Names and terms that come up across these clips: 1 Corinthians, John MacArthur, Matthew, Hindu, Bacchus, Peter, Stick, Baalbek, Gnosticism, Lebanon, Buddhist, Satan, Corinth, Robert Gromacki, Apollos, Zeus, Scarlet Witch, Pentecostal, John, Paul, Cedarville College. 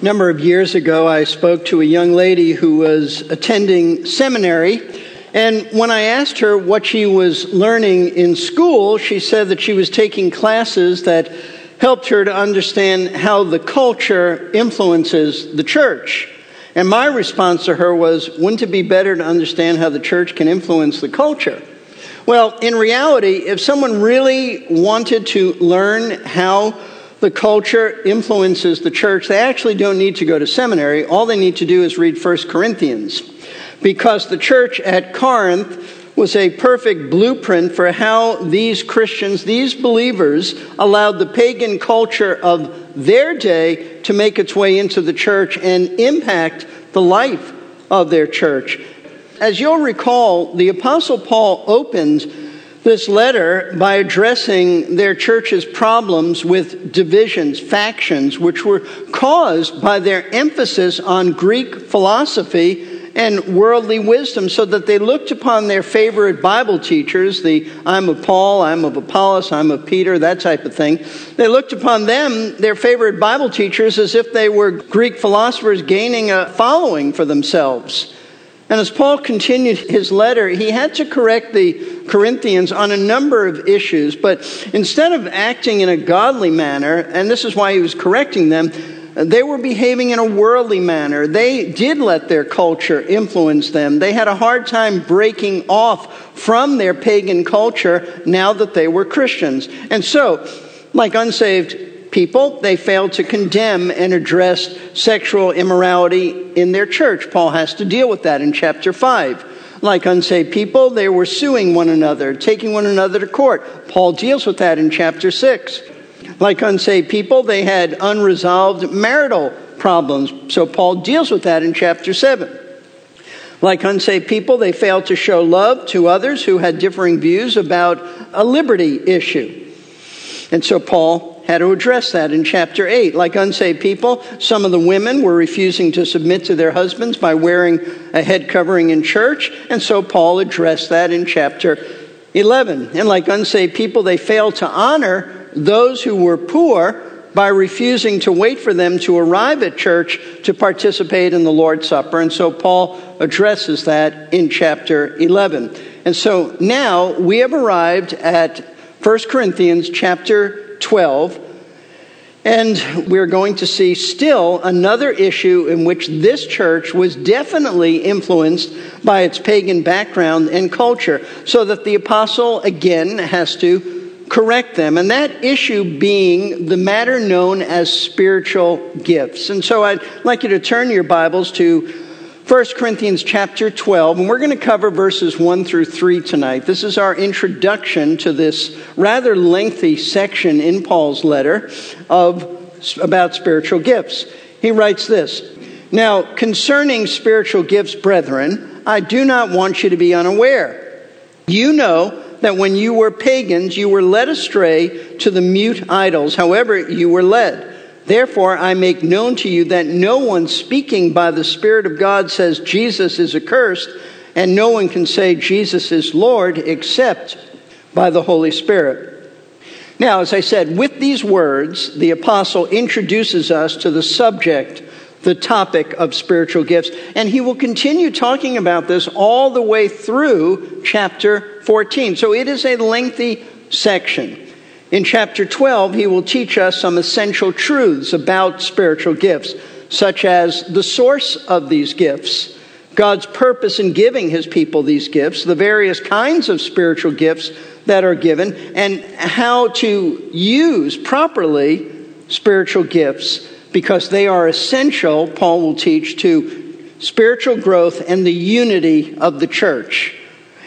A number of years ago, I spoke to a young lady who was attending seminary, and when I asked her what she was learning in school, she said that she was taking classes that helped her to understand how the culture influences the church. And my response to her was, wouldn't it be better to understand how the church can influence the culture? Well, in reality, if someone really wanted to learn how the culture influences the church, they actually don't need to go to seminary. All they need to do is read 1 Corinthians, because the church at Corinth was a perfect blueprint for how these Christians, these believers, allowed the pagan culture of their day to make its way into the church and impact the life of their church. As you'll recall, the Apostle Paul opened this letter by addressing their church's problems with divisions, factions, which were caused by their emphasis on Greek philosophy and worldly wisdom, so that they looked upon their favorite Bible teachers, the I'm of Paul, I'm of Apollos, I'm of Peter, that type of thing. They looked upon them, their favorite Bible teachers, as if they were Greek philosophers gaining a following for themselves. And as Paul continued his letter, he had to correct the Corinthians on a number of issues, but instead of acting in a godly manner, and this is why he was correcting them, they were behaving in a worldly manner. They did let their culture influence them. They had a hard time breaking off from their pagan culture now that they were Christians. And so, like unsaved people, they failed to condemn and address sexual immorality in their church. Paul has to deal with that in chapter 5. Like unsaved people, they were suing one another, taking one another to court. Paul deals with that in chapter 6. Like unsaved people, they had unresolved marital problems. So Paul deals with that in chapter 7. Like unsaved people, they failed to show love to others who had differing views about a liberty issue. And so Paul had to address that in chapter 8. Like unsaved people, some of the women were refusing to submit to their husbands by wearing a head covering in church, and so Paul addressed that in chapter 11. And like unsaved people, they failed to honor those who were poor by refusing to wait for them to arrive at church to participate in the Lord's Supper, and so Paul addresses that in chapter 11. And so now we have arrived at 1 Corinthians chapter 12, and we're going to see still another issue in which this church was definitely influenced by its pagan background and culture, so that the apostle again has to correct them, and that issue being the matter known as spiritual gifts. And so I'd like you to turn your Bibles to 1 Corinthians chapter 12, and we're going to cover verses 1 through 3 tonight. This is our introduction to this rather lengthy section in Paul's letter about spiritual gifts. He writes this, "Now, concerning spiritual gifts, brethren, I do not want you to be unaware. You know that when you were pagans, you were led astray to the mute idols, however you were led. Therefore, I make known to you that no one speaking by the Spirit of God says Jesus is accursed, and no one can say Jesus is Lord except by the Holy Spirit." Now, as I said, with these words, the apostle introduces us to the subject, the topic of spiritual gifts, and he will continue talking about this all the way through chapter 14. So it is a lengthy section. In chapter 12, he will teach us some essential truths about spiritual gifts, such as the source of these gifts, God's purpose in giving his people these gifts, the various kinds of spiritual gifts that are given, and how to use properly spiritual gifts, because they are essential, Paul will teach, to spiritual growth and the unity of the church.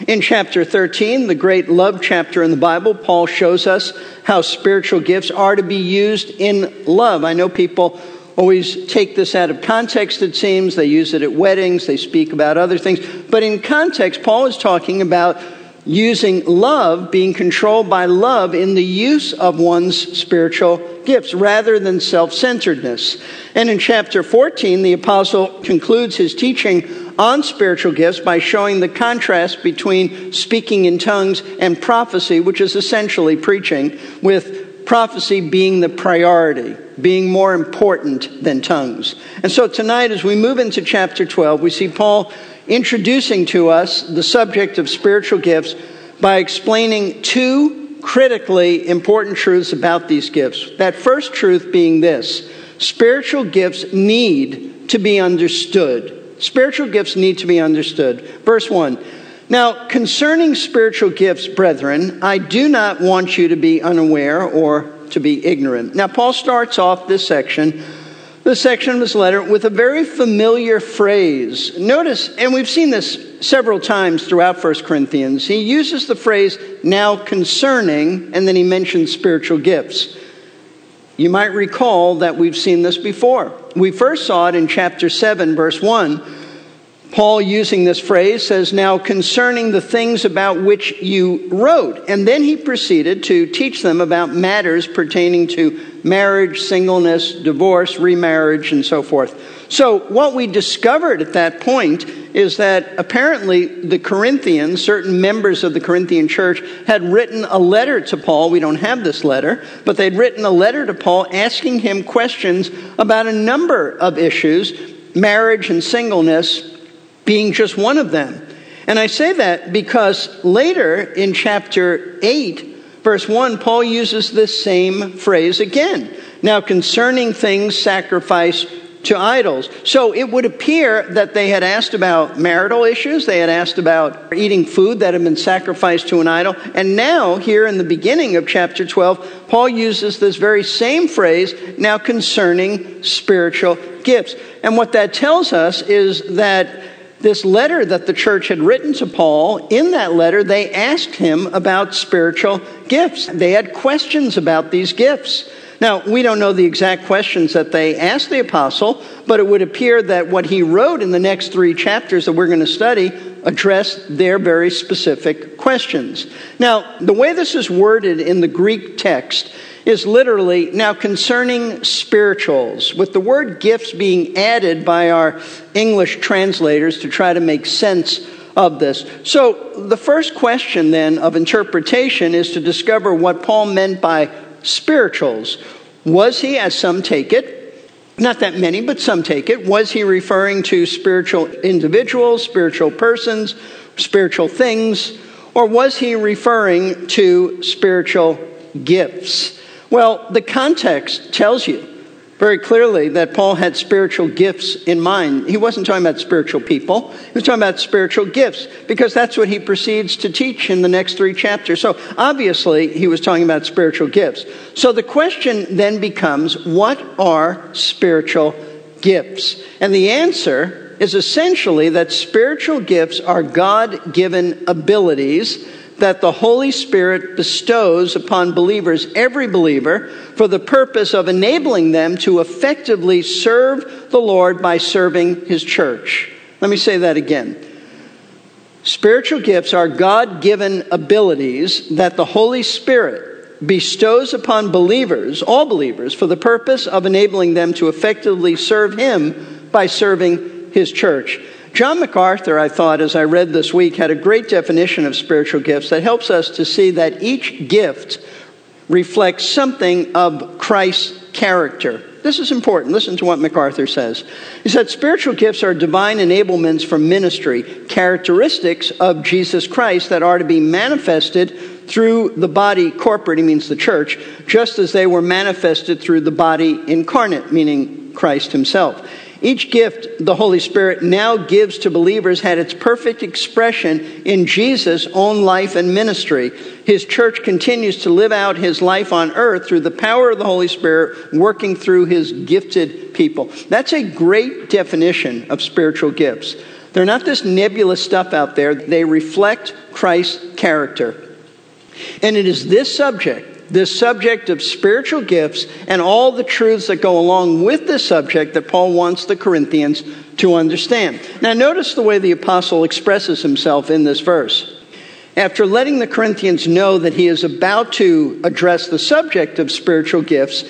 In chapter 13, the great love chapter in the Bible, Paul shows us how spiritual gifts are to be used in love. I know people always take this out of context, it seems. They use it at weddings. They speak about other things. But in context, Paul is talking about using love, being controlled by love in the use of one's spiritual gifts rather than self-centeredness. And in chapter 14, the apostle concludes his teaching on spiritual gifts by showing the contrast between speaking in tongues and prophecy, which is essentially preaching, with prophecy being the priority, being more important than tongues. And so tonight, as we move into chapter 12, we see Paul introducing to us the subject of spiritual gifts by explaining two critically important truths about these gifts. That first truth being this: spiritual gifts need to be understood. Spiritual gifts need to be understood. Verse 1. Now, concerning spiritual gifts, brethren, I do not want you to be unaware or to be ignorant. Now, Paul starts off this section of his letter with a very familiar phrase. Notice, and we've seen this several times throughout 1 Corinthians, he uses the phrase, now concerning, and then he mentions spiritual gifts. You might recall that we've seen this before. We first saw it in chapter 7, verse 1. Paul, using this phrase, says, now concerning the things about which you wrote. And then he proceeded to teach them about matters pertaining to marriage, singleness, divorce, remarriage, and so forth. So what we discovered at that point is that apparently the Corinthians, certain members of the Corinthian church, had written a letter to Paul. We don't have this letter, but they'd written a letter to Paul asking him questions about a number of issues, marriage and singleness being just one of them. And I say that because later in chapter 8, verse 1, Paul uses this same phrase again. Now concerning things sacrificed to idols. So it would appear that they had asked about marital issues, they had asked about eating food that had been sacrificed to an idol, and now here in the beginning of chapter 12, Paul uses this very same phrase, now concerning spiritual gifts. And what that tells us is that this letter that the church had written to Paul, in that letter, they asked him about spiritual gifts. They had questions about these gifts. Now, we don't know the exact questions that they asked the apostle, but it would appear that what he wrote in the next three chapters that we're going to study addressed their very specific questions. Now, the way this is worded in the Greek text is literally, now concerning spirituals, with the word gifts being added by our English translators to try to make sense of this. So the first question then of interpretation is to discover what Paul meant by spirituals. Was he, as some take it, not that many, but some take it, was he referring to spiritual individuals, spiritual persons, spiritual things, or was he referring to spiritual gifts? Well, the context tells you very clearly that Paul had spiritual gifts in mind. He wasn't talking about spiritual people. He was talking about spiritual gifts because that's what he proceeds to teach in the next three chapters. So obviously, he was talking about spiritual gifts. So the question then becomes, what are spiritual gifts? And the answer is essentially that spiritual gifts are God-given abilities that the Holy Spirit bestows upon believers, every believer, for the purpose of enabling them to effectively serve the Lord by serving His church. Let me say that again. Spiritual gifts are God-given abilities that the Holy Spirit bestows upon believers, all believers, for the purpose of enabling them to effectively serve Him by serving His church. John MacArthur, I thought, as I read this week, had a great definition of spiritual gifts that helps us to see that each gift reflects something of Christ's character. This is important. Listen to what MacArthur says. He said, spiritual gifts are divine enablements for ministry, characteristics of Jesus Christ that are to be manifested through the body corporate, he means the church, just as they were manifested through the body incarnate, meaning Christ himself. Each gift the Holy Spirit now gives to believers had its perfect expression in Jesus' own life and ministry. His church continues to live out his life on earth through the power of the Holy Spirit working through his gifted people. That's a great definition of spiritual gifts. They're not this nebulous stuff out there. They reflect Christ's character. And it is this subject of spiritual gifts and all the truths that go along with this subject that Paul wants the Corinthians to understand. Now notice the way the apostle expresses himself in this verse. After letting the Corinthians know that he is about to address the subject of spiritual gifts,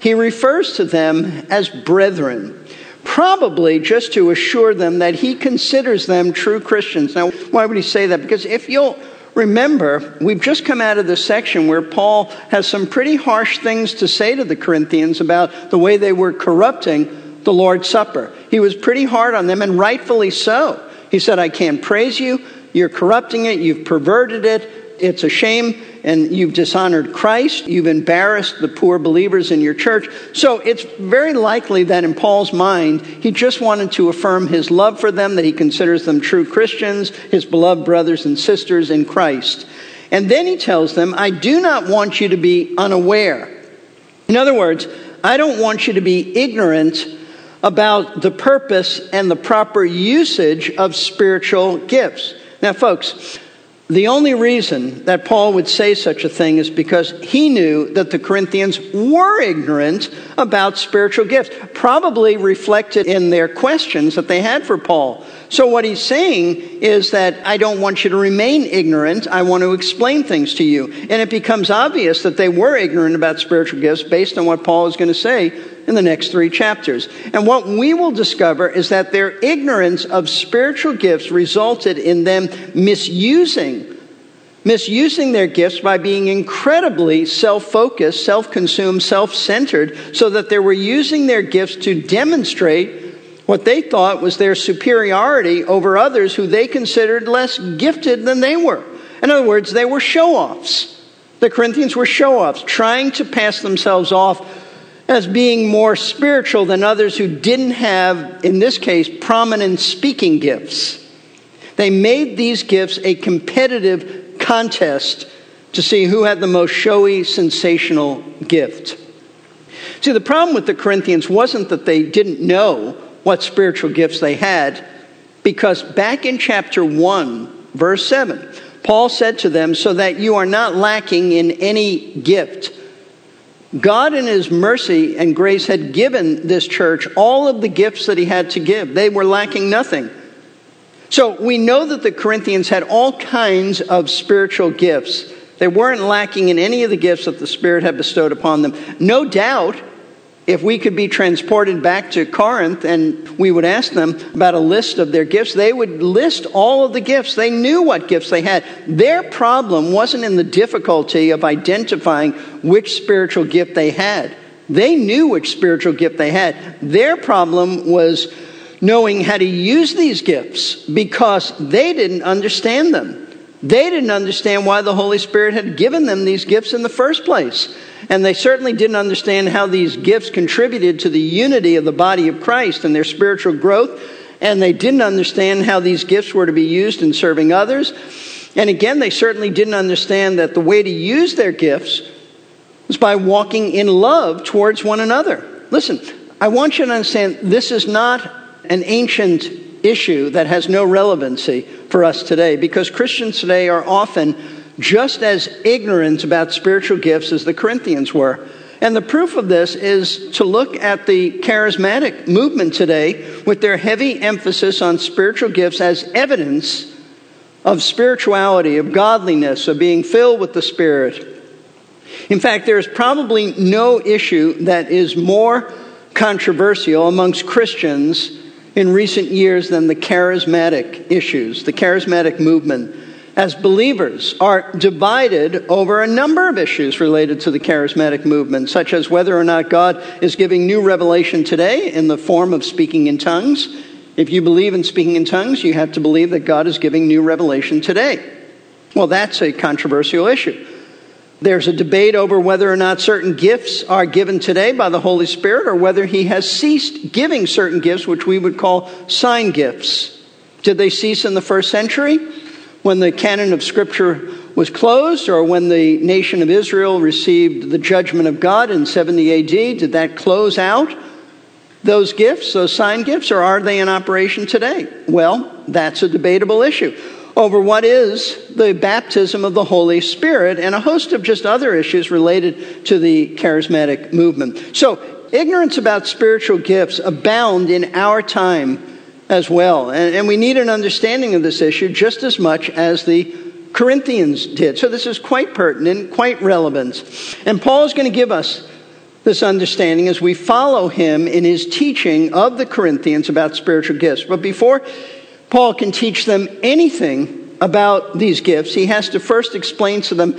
he refers to them as brethren, probably just to assure them that he considers them true Christians. Now, why would he say that? Because if you'll Remember, we've just come out of this section where Paul has some pretty harsh things to say to the Corinthians about the way they were corrupting the Lord's Supper. He was pretty hard on them, and rightfully so. He said, I can't praise you. You're corrupting it. You've perverted it. It's a shame, and you've dishonored Christ. You've embarrassed the poor believers in your church. So it's very likely that in Paul's mind, he just wanted to affirm his love for them, that he considers them true Christians, his beloved brothers and sisters in Christ. And then he tells them, I do not want you to be unaware. In other words, I don't want you to be ignorant about the purpose and the proper usage of spiritual gifts. Now, folks, the only reason that Paul would say such a thing is because he knew that the Corinthians were ignorant about spiritual gifts, probably reflected in their questions that they had for Paul. So what he's saying is that I don't want you to remain ignorant. I want to explain things to you. And it becomes obvious that they were ignorant about spiritual gifts based on what Paul is going to say in the next three chapters. And what we will discover is that their ignorance of spiritual gifts resulted in them misusing their gifts by being incredibly self-focused, self-consumed, self-centered, so that they were using their gifts to demonstrate what they thought was their superiority over others who they considered less gifted than they were. In other words, they were show-offs. The Corinthians were show-offs, trying to pass themselves off as being more spiritual than others who didn't have, in this case, prominent speaking gifts. They made these gifts a competitive contest to see who had the most showy, sensational gift. See, the problem with the Corinthians wasn't that they didn't know what spiritual gifts they had, because back in chapter 1, verse 7, Paul said to them, so that you are not lacking in any gift. God in his mercy and grace had given this church all of the gifts that he had to give. They were lacking nothing. So we know that the Corinthians had all kinds of spiritual gifts. They weren't lacking in any of the gifts that the Spirit had bestowed upon them. No doubt, if we could be transported back to Corinth and we would ask them about a list of their gifts, they would list all of the gifts. They knew what gifts they had. Their problem wasn't in the difficulty of identifying which spiritual gift they had. They knew which spiritual gift they had. Their problem was knowing how to use these gifts because they didn't understand them. They didn't understand why the Holy Spirit had given them these gifts in the first place. And they certainly didn't understand how these gifts contributed to the unity of the body of Christ and their spiritual growth. And they didn't understand how these gifts were to be used in serving others. And again, they certainly didn't understand that the way to use their gifts was by walking in love towards one another. Listen, I want you to understand this is not an ancient issue that has no relevancy for us today, because Christians today are often just as ignorant about spiritual gifts as the Corinthians were. And the proof of this is to look at the charismatic movement today with their heavy emphasis on spiritual gifts as evidence of spirituality, of godliness, of being filled with the Spirit. In fact, there is probably no issue that is more controversial amongst Christians in recent years than the charismatic issues, the charismatic movement, as believers are divided over a number of issues related to the charismatic movement, such as whether or not God is giving new revelation today in the form of speaking in tongues. If you believe in speaking in tongues, you have to believe that God is giving new revelation today. Well, that's a controversial issue. There's a debate over whether or not certain gifts are given today by the Holy Spirit or whether he has ceased giving certain gifts, which we would call sign gifts. Did they cease in the first century when the canon of Scripture was closed, or when the nation of Israel received the judgment of God in 70 AD? Did that close out those gifts, those sign gifts, or are they in operation today? Well, that's a debatable issue. Over what is the baptism of the Holy Spirit and a host of just other issues related to the charismatic movement. So, ignorance about spiritual gifts abound in our time as well. And we need an understanding of this issue just as much as the Corinthians did. So this is quite pertinent, quite relevant. And Paul is going to give us this understanding as we follow him in his teaching of the Corinthians about spiritual gifts. But before Paul can teach them anything about these gifts, he has to first explain to them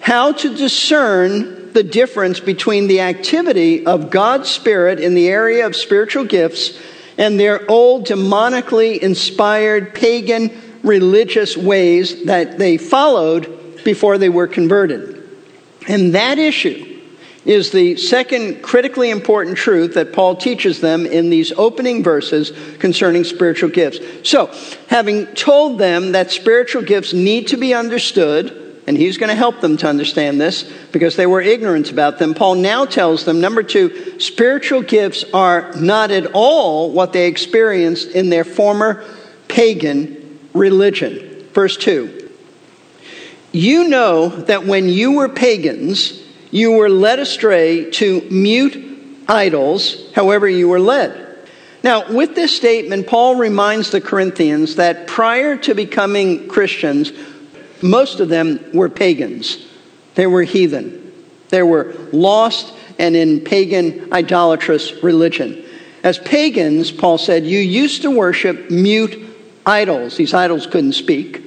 how to discern the difference between the activity of God's Spirit in the area of spiritual gifts and their old demonically inspired pagan religious ways that they followed before they were converted. And that issue is the second critically important truth that Paul teaches them in these opening verses concerning spiritual gifts. So, having told them that spiritual gifts need to be understood, and he's going to help them to understand this because they were ignorant about them, Paul now tells them, number two, spiritual gifts are not at all what they experienced in their former pagan religion. Verse 2, you know that when you were pagans, you were led astray to mute idols, however you were led. Now, with this statement, Paul reminds the Corinthians that prior to becoming Christians, most of them were pagans. They were heathen. They were lost and in pagan, idolatrous religion. As pagans, Paul said, you used to worship mute idols. These idols couldn't speak.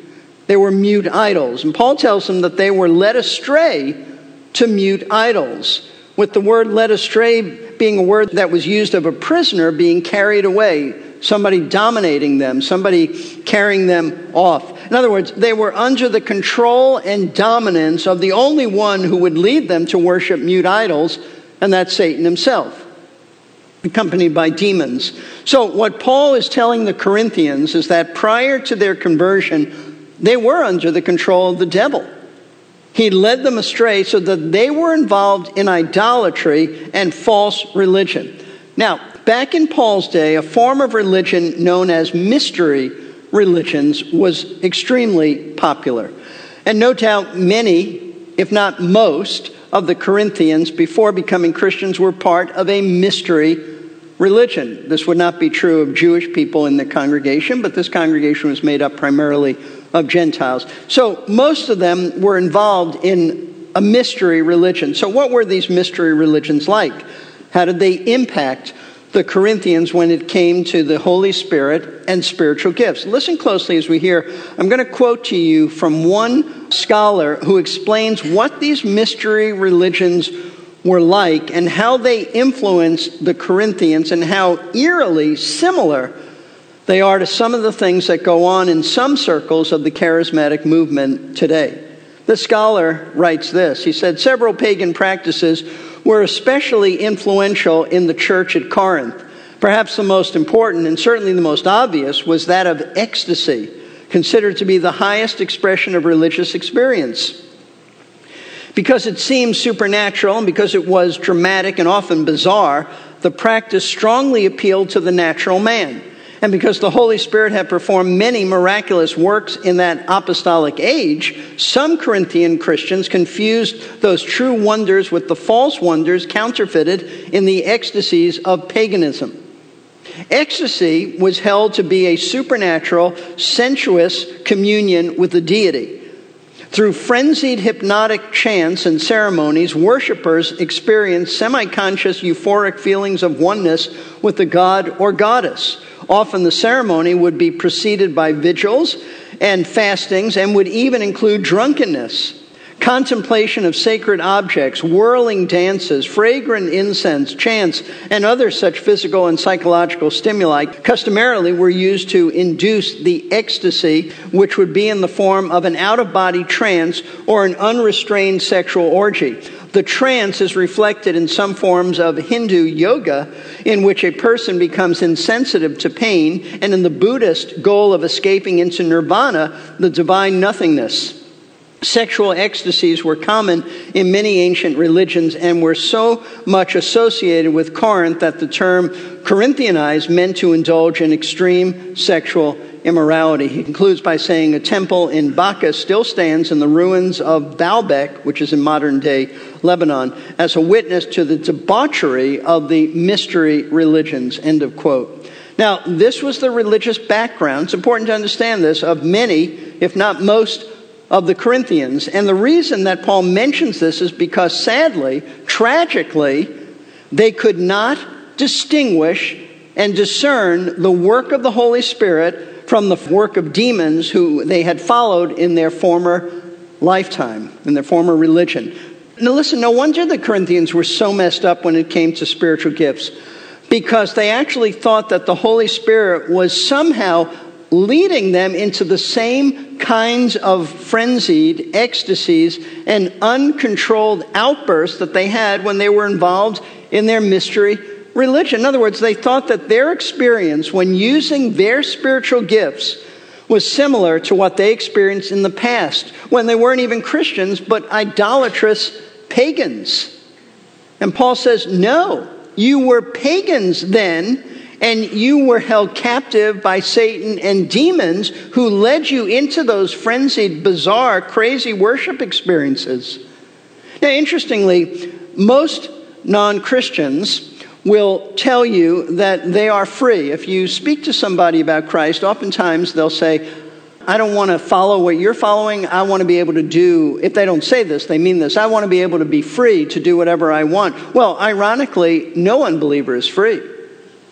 They were mute idols. And Paul tells them that they were led astray to mute idols, with the word led astray being a word that was used of a prisoner being carried away, somebody dominating them, somebody carrying them off. In other words, they were under the control and dominance of the only one who would lead them to worship mute idols, and that's Satan himself, accompanied by demons. So what Paul is telling the Corinthians is that prior to their conversion, they were under the control of the devil. He led them astray so that they were involved in idolatry and false religion. Now, back in Paul's day, a form of religion known as mystery religions was extremely popular. And no doubt many, if not most, of the Corinthians before becoming Christians were part of a mystery religion. This would not be true of Jewish people in the congregation, but this congregation was made up primarily of Gentiles. So most of them were involved in a mystery religion. So what were these mystery religions like? How did they impact the Corinthians when it came to the Holy Spirit and spiritual gifts? Listen closely as we hear. I'm going to quote to you from one scholar who explains what these mystery religions were like and how they influenced the Corinthians and how eerily similar they are to some of the things that go on in some circles of the charismatic movement today. The scholar writes this. He said, several pagan practices were especially influential in the church at Corinth. Perhaps the most important, and certainly the most obvious, was that of ecstasy, considered to be the highest expression of religious experience. Because it seemed supernatural and because it was dramatic and often bizarre, the practice strongly appealed to the natural man. And because the Holy Spirit had performed many miraculous works in that apostolic age, some Corinthian Christians confused those true wonders with the false wonders counterfeited in the ecstasies of paganism. Ecstasy was held to be a supernatural, sensuous communion with the deity. Through frenzied hypnotic chants and ceremonies, worshipers experienced semi-conscious euphoric feelings of oneness with the god or goddess. Often the ceremony would be preceded by vigils and fastings and would even include drunkenness, contemplation of sacred objects, whirling dances, fragrant incense, chants, and other such physical and psychological stimuli customarily were used to induce the ecstasy, which would be in the form of an out-of-body trance or an unrestrained sexual orgy. The trance is reflected in some forms of Hindu yoga, in which a person becomes insensitive to pain, and in the Buddhist goal of escaping into nirvana, the divine nothingness. Sexual ecstasies were common in many ancient religions and were so much associated with Corinth that the term Corinthianized meant to indulge in extreme sexual immorality. He concludes by saying a temple in Bacchus still stands in the ruins of Baalbek, which is in modern-day Lebanon, as a witness to the debauchery of the mystery religions, end of quote. Now, this was the religious background, it's important to understand this, of many, if not most, of the Corinthians. And the reason that Paul mentions this is because, sadly, tragically, they could not distinguish and discern the work of the Holy Spirit from the work of demons who they had followed in their former lifetime, in their former religion. Now listen, no wonder the Corinthians were so messed up when it came to spiritual gifts, because they actually thought that the Holy Spirit was somehow leading them into the same kinds of frenzied ecstasies and uncontrolled outbursts that they had when they were involved in their mystery religion. In other words, they thought that their experience when using their spiritual gifts was similar to what they experienced in the past when they weren't even Christians but idolatrous pagans. And Paul says, no, you were pagans then, and you were held captive by Satan and demons who led you into those frenzied, bizarre, crazy worship experiences. Now, interestingly, most non-Christians will tell you that they are free. If you speak to somebody about Christ, oftentimes they'll say, I don't want to follow what you're following. I want to be able to do, if they don't say this, they mean this, I want to be able to be free to do whatever I want. Well, ironically, no unbeliever is free.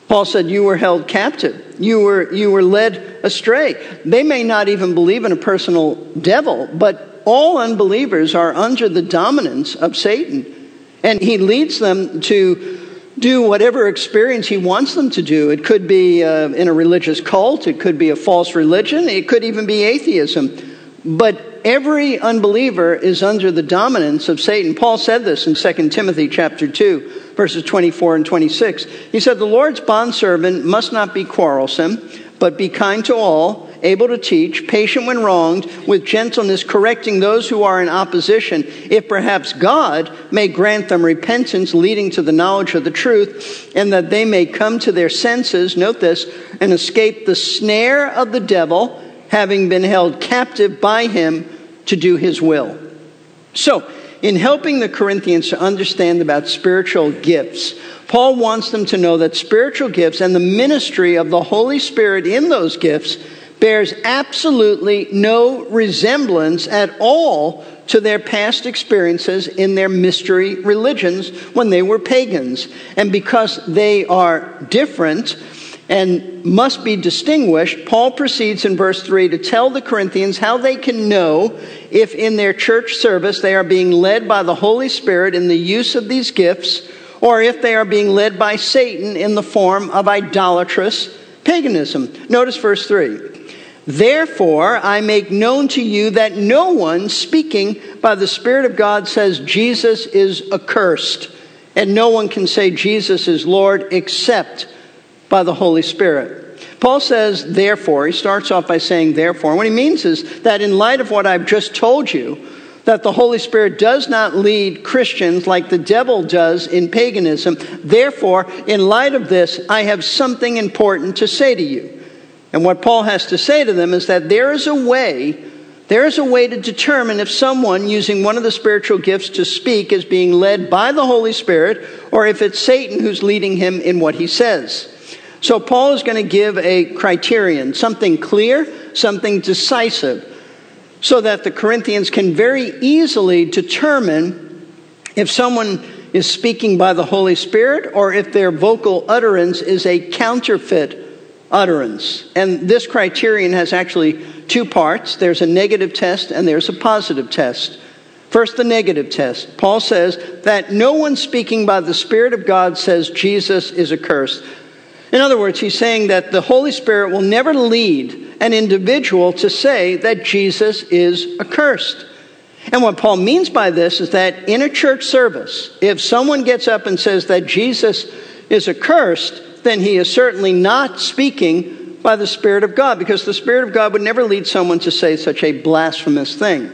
Paul said you were held captive. You were led astray. They may not even believe in a personal devil, but all unbelievers are under the dominance of Satan. And he leads them to do whatever experience he wants them to do. It could be in a religious cult. It could be a false religion. It could even be atheism. But every unbeliever is under the dominance of Satan. Paul said this in 2 Timothy chapter 2. Verses 24 and 26. He said, the Lord's bondservant must not be quarrelsome, but be kind to all, able to teach, patient when wronged, with gentleness correcting those who are in opposition, if perhaps God may grant them repentance leading to the knowledge of the truth, and that they may come to their senses, note this, and escape the snare of the devil, having been held captive by him to do his will. So, in helping the Corinthians to understand about spiritual gifts, Paul wants them to know that spiritual gifts and the ministry of the Holy Spirit in those gifts bears absolutely no resemblance at all to their past experiences in their mystery religions when they were pagans. And because they are different and must be distinguished, Paul proceeds in verse 3 to tell the Corinthians how they can know if in their church service they are being led by the Holy Spirit in the use of these gifts, or if they are being led by Satan in the form of idolatrous paganism. Notice verse 3. Therefore, I make known to you that no one speaking by the Spirit of God says Jesus is accursed, and no one can say Jesus is Lord except by the Holy Spirit. Paul says, therefore, he starts off by saying, therefore. What he means is that in light of what I've just told you, that the Holy Spirit does not lead Christians like the devil does in paganism. Therefore, in light of this, I have something important to say to you. And what Paul has to say to them is that there is a way to determine if someone using one of the spiritual gifts to speak is being led by the Holy Spirit, or if it's Satan who's leading him in what he says. So Paul is going to give a criterion, something clear, something decisive, so that the Corinthians can very easily determine if someone is speaking by the Holy Spirit or if their vocal utterance is a counterfeit utterance. And this criterion has actually two parts. There's a negative test and there's a positive test. First, the negative test. Paul says that no one speaking by the Spirit of God says Jesus is accursed. In other words, he's saying that the Holy Spirit will never lead an individual to say that Jesus is accursed. And what Paul means by this is that in a church service, if someone gets up and says that Jesus is accursed, then he is certainly not speaking by the Spirit of God, because the Spirit of God would never lead someone to say such a blasphemous thing.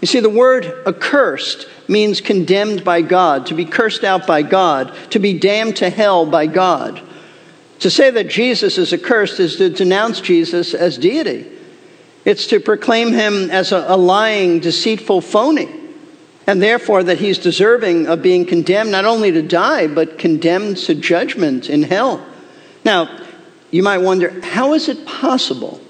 You see, the word accursed means condemned by God, to be cursed out by God, to be damned to hell by God. To say that Jesus is accursed is to denounce Jesus as deity. It's to proclaim him as a lying, deceitful phony, and therefore that he's deserving of being condemned not only to die, but condemned to judgment in hell. Now, you might wonder, how is it possible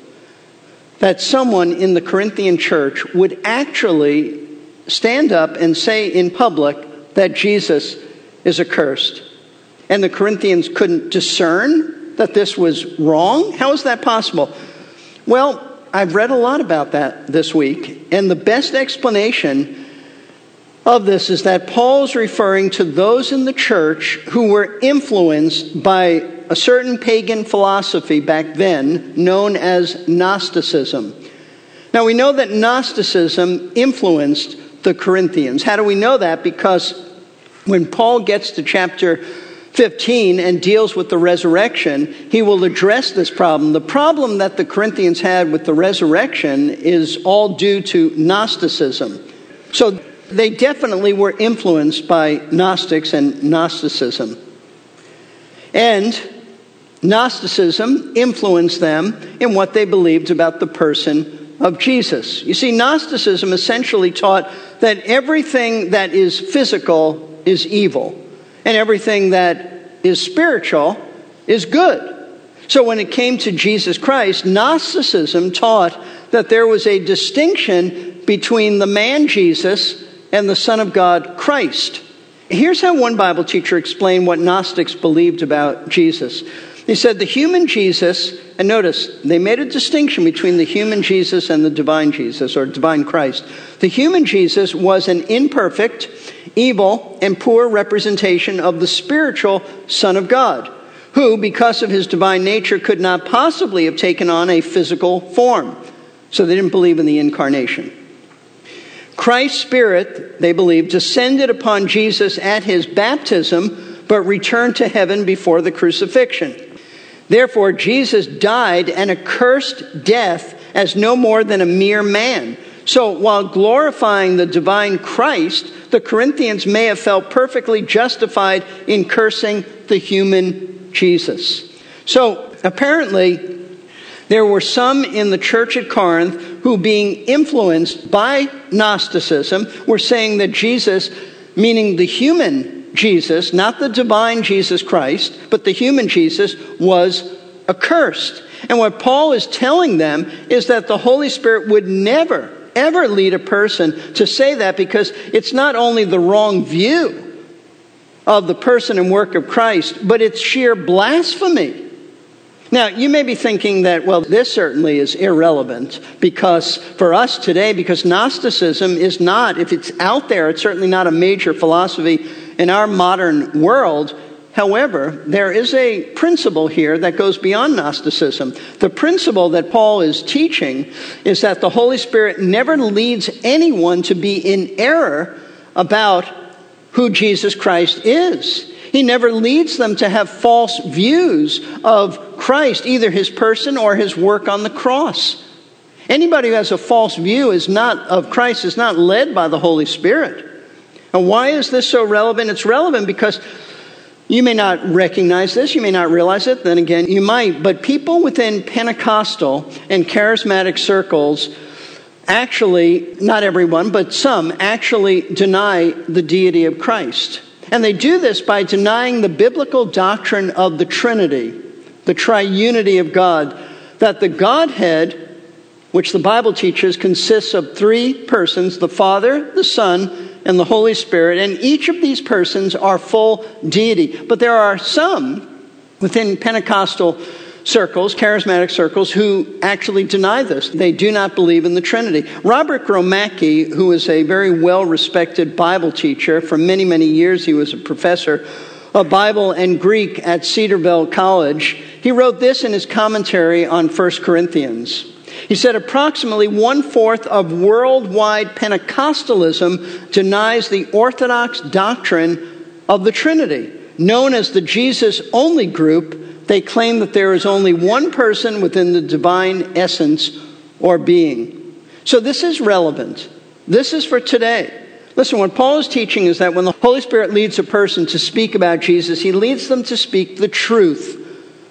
that someone in the Corinthian church would actually stand up and say in public that Jesus is accursed? And the Corinthians couldn't discern that this was wrong? How is that possible? Well, I've read a lot about that this week, and the best explanation of this is that Paul's referring to those in the church who were influenced by a certain pagan philosophy back then known as Gnosticism. Now, we know that Gnosticism influenced the Corinthians. How do we know that? Because when Paul gets to chapter 15 and deals with the resurrection, he will address this problem. The problem that the Corinthians had with the resurrection is all due to Gnosticism. So they definitely were influenced by Gnostics and Gnosticism. And Gnosticism influenced them in what they believed about the person of Jesus. You see, Gnosticism essentially taught that everything that is physical is evil, and everything that is spiritual is good. So when it came to Jesus Christ, Gnosticism taught that there was a distinction between the man Jesus and the Son of God Christ. Here's how one Bible teacher explained what Gnostics believed about Jesus. He said the human Jesus, and notice, they made a distinction between the human Jesus and the divine Jesus, or divine Christ. The human Jesus was an imperfect, evil, and poor representation of the spiritual Son of God, who, because of his divine nature, could not possibly have taken on a physical form. So they didn't believe in the incarnation. Christ's spirit, they believe, descended upon Jesus at his baptism, but returned to heaven before the crucifixion. Therefore, Jesus died an accursed death as no more than a mere man. So while glorifying the divine Christ, the Corinthians may have felt perfectly justified in cursing the human Jesus. So apparently, there were some in the church at Corinth who, being influenced by Gnosticism, were saying that Jesus, meaning the human Jesus, not the divine Jesus Christ, but the human Jesus, was accursed. And what Paul is telling them is that the Holy Spirit would never, ever lead a person to say that, because it's not only the wrong view of the person and work of Christ, but it's sheer blasphemy. Now, you may be thinking that, well, this certainly is irrelevant because for us today, because Gnosticism is not, if it's out there, it's certainly not a major philosophy in our modern world. However, there is a principle here that goes beyond Gnosticism. The principle that Paul is teaching is that the Holy Spirit never leads anyone to be in error about who Jesus Christ is. He never leads them to have false views of Christ, either his person or his work on the cross. Anybody who has a false view of Christ is not led by the Holy Spirit. And why is this so relevant? It's relevant because you may not recognize this, you may not realize it, then again you might, but people within Pentecostal and charismatic circles actually, not everyone, but some actually deny the deity of Christ. And they do this by denying the biblical doctrine of the Trinity, the triunity of God, that the Godhead, which the Bible teaches, consists of three persons, the Father, the Son, and the Holy Spirit, and each of these persons are full deity. But there are some within Pentecostal circles, charismatic circles, who actually deny this. They do not believe in the Trinity. Robert Gromacki, who is a very well-respected Bible teacher, for many, many years he was a professor of Bible and Greek at Cedarville College, he wrote this in his commentary on 1 Corinthians. He said, approximately 1/4 of worldwide Pentecostalism denies the orthodox doctrine of the Trinity. Known as the Jesus-only group, they claim that there is only one person within the divine essence or being. So this is relevant. This is for today. Listen, what Paul is teaching is that when the Holy Spirit leads a person to speak about Jesus, he leads them to speak the truth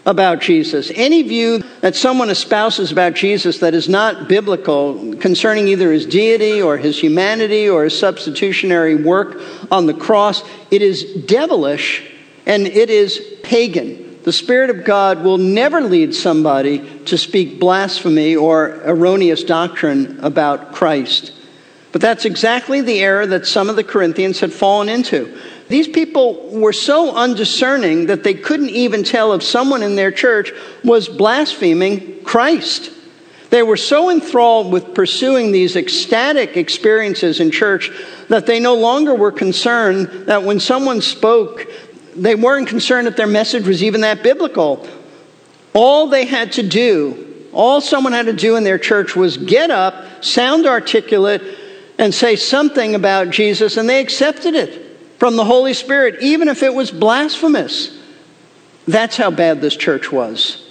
about Jesus. Any view that someone espouses about Jesus that is not biblical, concerning either his deity or his humanity or his substitutionary work on the cross, it is devilish and it is pagan. The Spirit of God will never lead somebody to speak blasphemy or erroneous doctrine about Christ. But that's exactly the error that some of the Corinthians had fallen into. These people were so undiscerning that they couldn't even tell if someone in their church was blaspheming Christ. They were so enthralled with pursuing these ecstatic experiences in church that they no longer were concerned that when someone spoke, they weren't concerned if their message was even that biblical. All they had to do, all someone had to do in their church was get up, sound articulate, and say something about Jesus, and they accepted it from the Holy Spirit, even if it was blasphemous. That's how bad this church was.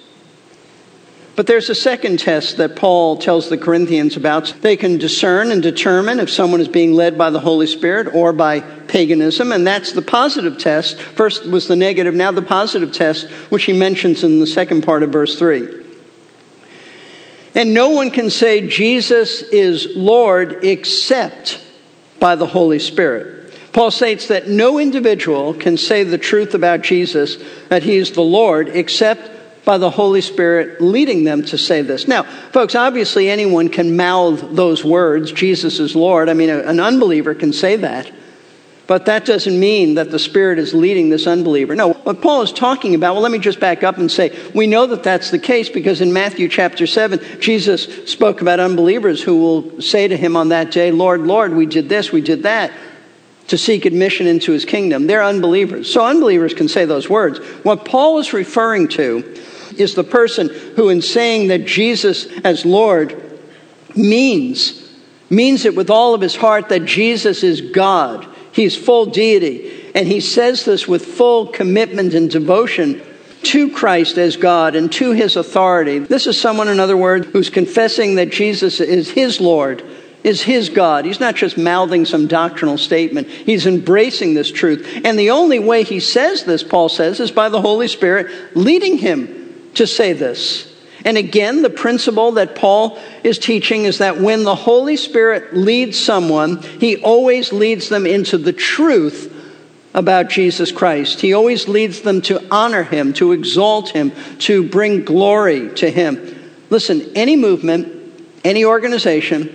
But there's a second test that Paul tells the Corinthians about. They can discern and determine if someone is being led by the Holy Spirit or by paganism, and that's the positive test. First was the negative, now the positive test, which he mentions in the second part of verse 3. And no one can say Jesus is Lord except by the Holy Spirit. Paul states that no individual can say the truth about Jesus, that he is the Lord, except by the Holy Spirit leading them to say this. Now, folks, obviously anyone can mouth those words, Jesus is Lord. I mean, an unbeliever can say that. But that doesn't mean that the Spirit is leading this unbeliever. No, what Paul is talking about, well, let me just back up and say, we know that that's the case because in Matthew chapter 7, Jesus spoke about unbelievers who will say to him on that day, Lord, Lord, we did this, we did that, to seek admission into his kingdom. They're unbelievers. So unbelievers can say those words. What Paul is referring to is the person who in saying that Jesus as Lord means it with all of his heart that Jesus is God. He's full deity. And he says this with full commitment and devotion to Christ as God and to his authority. This is someone, in other words, who's confessing that Jesus is his Lord, is his God. He's not just mouthing some doctrinal statement. He's embracing this truth. And the only way he says this, Paul says, is by the Holy Spirit leading him to say this. And again, the principle that Paul is teaching is that when the Holy Spirit leads someone, he always leads them into the truth about Jesus Christ. He always leads them to honor him, to exalt him, to bring glory to him. Listen, any movement, any organization,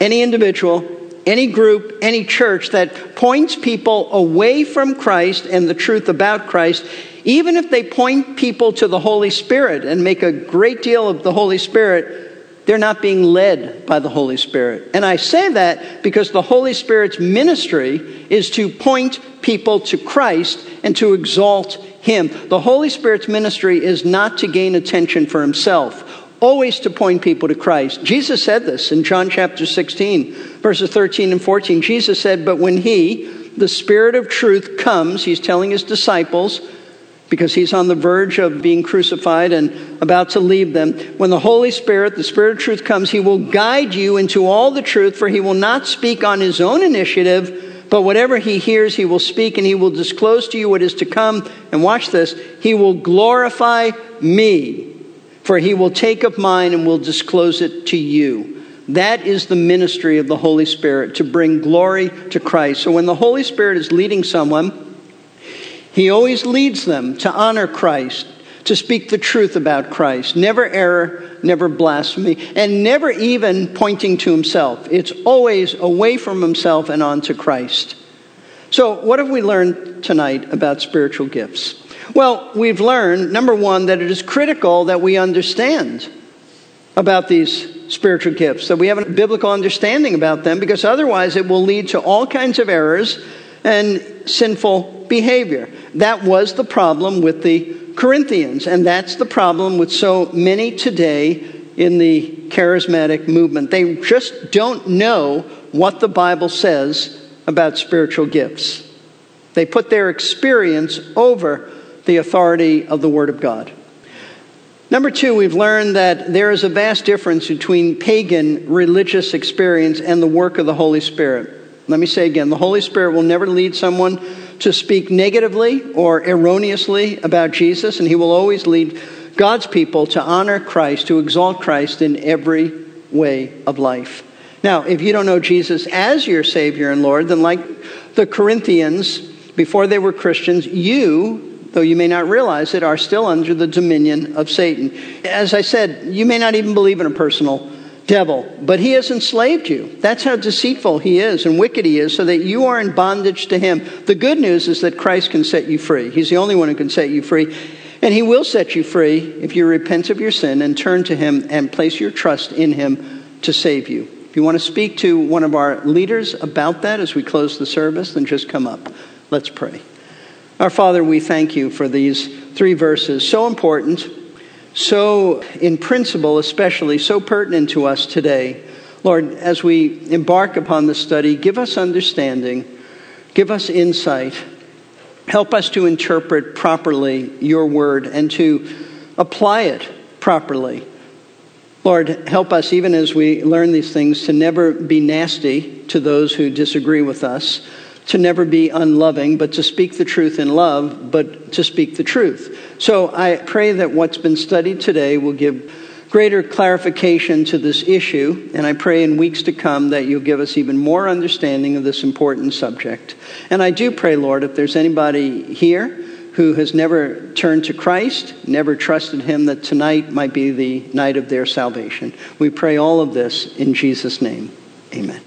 any individual, any group, any church that points people away from Christ and the truth about Christ, even if they point people to the Holy Spirit and make a great deal of the Holy Spirit, they're not being led by the Holy Spirit. And I say that because the Holy Spirit's ministry is to point people to Christ and to exalt him. The Holy Spirit's ministry is not to gain attention for himself, always to point people to Christ. Jesus said this in John chapter 16, verses 13 and 14. Jesus said, but when he, the Spirit of truth, comes, he's telling his disciples, because he's on the verge of being crucified and about to leave them. When the Holy Spirit, the Spirit of truth comes, he will guide you into all the truth, for he will not speak on his own initiative, but whatever he hears, he will speak, and he will disclose to you what is to come. And watch this, he will glorify me, for he will take of mine and will disclose it to you. That is the ministry of the Holy Spirit, to bring glory to Christ. So when the Holy Spirit is leading someone, he always leads them to honor Christ, to speak the truth about Christ. Never error, never blasphemy, and never even pointing to himself. It's always away from himself and on to Christ. So what have we learned tonight about spiritual gifts? Well, we've learned, number one, that it is critical that we understand about these spiritual gifts, that we have a biblical understanding about them, because otherwise it will lead to all kinds of errors and sinful behavior. That was the problem with the Corinthians, and that's the problem with so many today in the charismatic movement. They just don't know what the Bible says about spiritual gifts. They put their experience over the authority of the Word of God. Number two, we've learned that there is a vast difference between pagan religious experience and the work of the Holy Spirit. Let me say again, the Holy Spirit will never lead someone to speak negatively or erroneously about Jesus, and he will always lead God's people to honor Christ, to exalt Christ in every way of life. Now, if you don't know Jesus as your Savior and Lord, then like the Corinthians, before they were Christians, you, though you may not realize it, are still under the dominion of Satan. As I said, you may not even believe in a personal devil, but he has enslaved you. That's how deceitful he is and wicked he is, so that you are in bondage to him. The good news is that Christ can set you free. He's the only one who can set you free. And he will set you free if you repent of your sin and turn to him and place your trust in him to save you. If you want to speak to one of our leaders about that as we close the service, then just come up. Let's pray. Our Father, we thank you for these three verses, so important, so in principle especially, so pertinent to us today. Lord, as we embark upon this study, give us understanding, give us insight. Help us to interpret properly your word and to apply it properly. Lord, help us, even as we learn these things, to never be nasty to those who disagree with us, to never be unloving, but to speak the truth in love, but to speak the truth. So I pray that what's been studied today will give greater clarification to this issue, and I pray in weeks to come that you'll give us even more understanding of this important subject. And I do pray, Lord, if there's anybody here who has never turned to Christ, never trusted him, that tonight might be the night of their salvation. We pray all of this in Jesus' name. Amen.